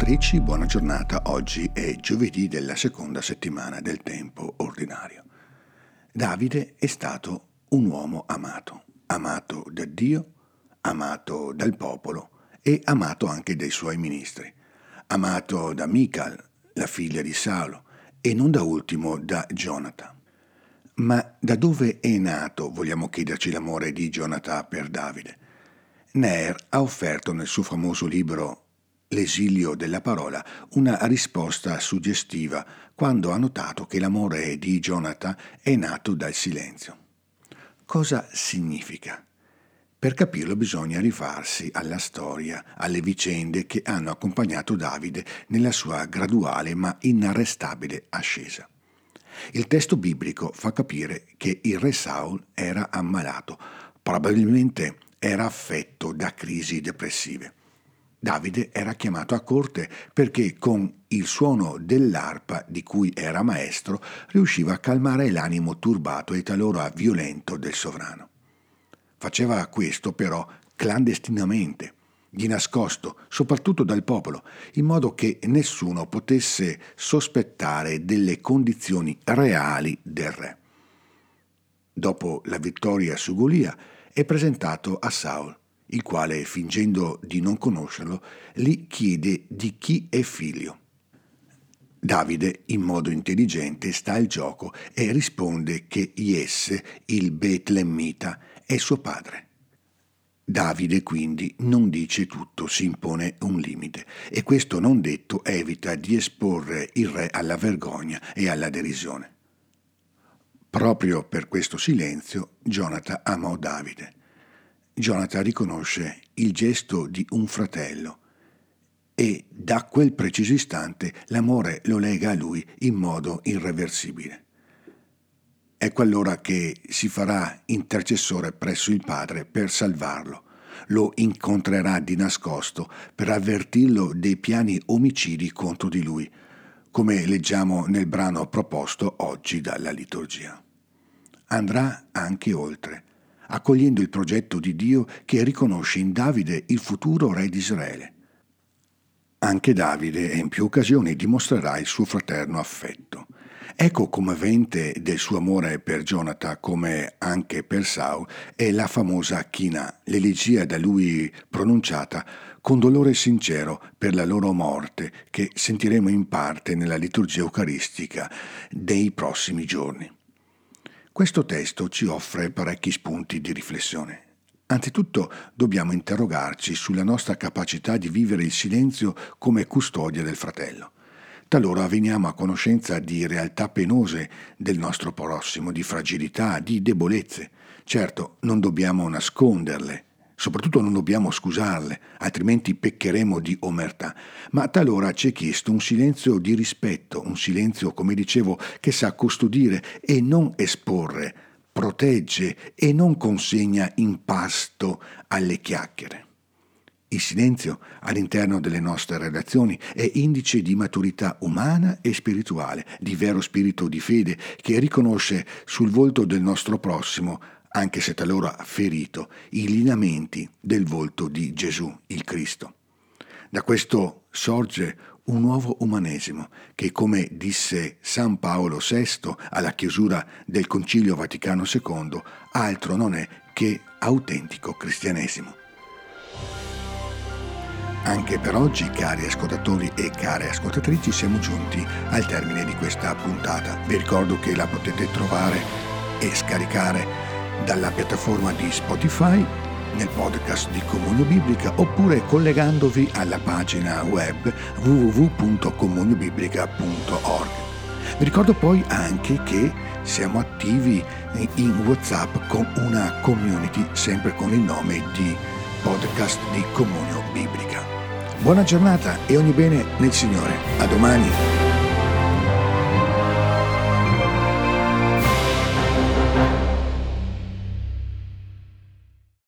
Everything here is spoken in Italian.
ascoltatrici, buona giornata. Oggi è giovedì della seconda settimana del tempo ordinario. Davide è stato un uomo amato, amato da Dio, amato dal popolo e amato anche dai suoi ministri, amato da Mical, la figlia di Saulo, e non da ultimo da Jonathan. Ma da dove è nato, vogliamo chiederci, l'amore di Gionata per Davide? Neer ha offerto nel suo famoso libro L'esilio della parola una risposta suggestiva quando ha notato che l'amore di Gionata è nato dal silenzio. Cosa significa? Per capirlo bisogna rifarsi alla storia, alle vicende che hanno accompagnato Davide nella sua graduale ma inarrestabile ascesa. Il testo biblico fa capire che il re Saul era ammalato, probabilmente era affetto da crisi depressive. Davide era chiamato a corte perché con il suono dell'arpa di cui era maestro riusciva a calmare l'animo turbato e talora violento del sovrano. Faceva questo però clandestinamente, di nascosto, soprattutto dal popolo, in modo che nessuno potesse sospettare delle condizioni reali del re. Dopo la vittoria su Golia è presentato a Saul, il quale, fingendo di non conoscerlo, gli chiede di chi è figlio. Davide, in modo intelligente, sta al gioco e risponde che Iesse, il Betlemmita, è suo padre. Davide quindi non dice tutto, si impone un limite, e questo non detto evita di esporre il re alla vergogna e alla derisione. Proprio per questo silenzio Gionata amò Davide. Gionata riconosce il gesto di un fratello e da quel preciso istante l'amore lo lega a lui in modo irreversibile. Ecco allora che si farà intercessore presso il padre per salvarlo. Lo incontrerà di nascosto per avvertirlo dei piani omicidi contro di lui, come leggiamo nel brano proposto oggi dalla liturgia. Andrà anche oltre, accogliendo il progetto di Dio che riconosce in Davide il futuro re di Israele. Anche Davide in più occasioni dimostrerà il suo fraterno affetto. Ecco come vente del suo amore per Gionata, come anche per Saul, è la famosa Kina, l'elegia da lui pronunciata con dolore sincero per la loro morte, che sentiremo in parte nella liturgia eucaristica dei prossimi giorni. Questo testo ci offre parecchi spunti di riflessione. Anzitutto dobbiamo interrogarci sulla nostra capacità di vivere il silenzio come custodia del fratello. Talora veniamo a conoscenza di realtà penose del nostro prossimo, di fragilità, di debolezze. Certo, non dobbiamo nasconderle, soprattutto non dobbiamo scusarle, altrimenti peccheremo di omertà. Ma talora ci è chiesto un silenzio di rispetto, un silenzio, come dicevo, che sa custodire e non esporre, protegge e non consegna in pasto alle chiacchiere. Il silenzio all'interno delle nostre relazioni è indice di maturità umana e spirituale, di vero spirito di fede che riconosce sul volto del nostro prossimo, anche se talora ferito, i lineamenti del volto di Gesù, il Cristo. Da questo sorge un nuovo umanesimo che, come disse San Paolo VI alla chiusura del Concilio Vaticano II, altro non è che autentico cristianesimo. Anche per oggi, cari ascoltatori e care ascoltatrici, siamo giunti al termine di questa puntata. Vi ricordo che la potete trovare e scaricare dalla piattaforma di Spotify, nel podcast di Comunio Biblica, oppure collegandovi alla pagina web www.comuniobiblica.org. Vi ricordo poi anche che siamo attivi in WhatsApp con una community, sempre con il nome di Podcast di Comunio Biblica. Buona giornata e ogni bene nel Signore. A domani!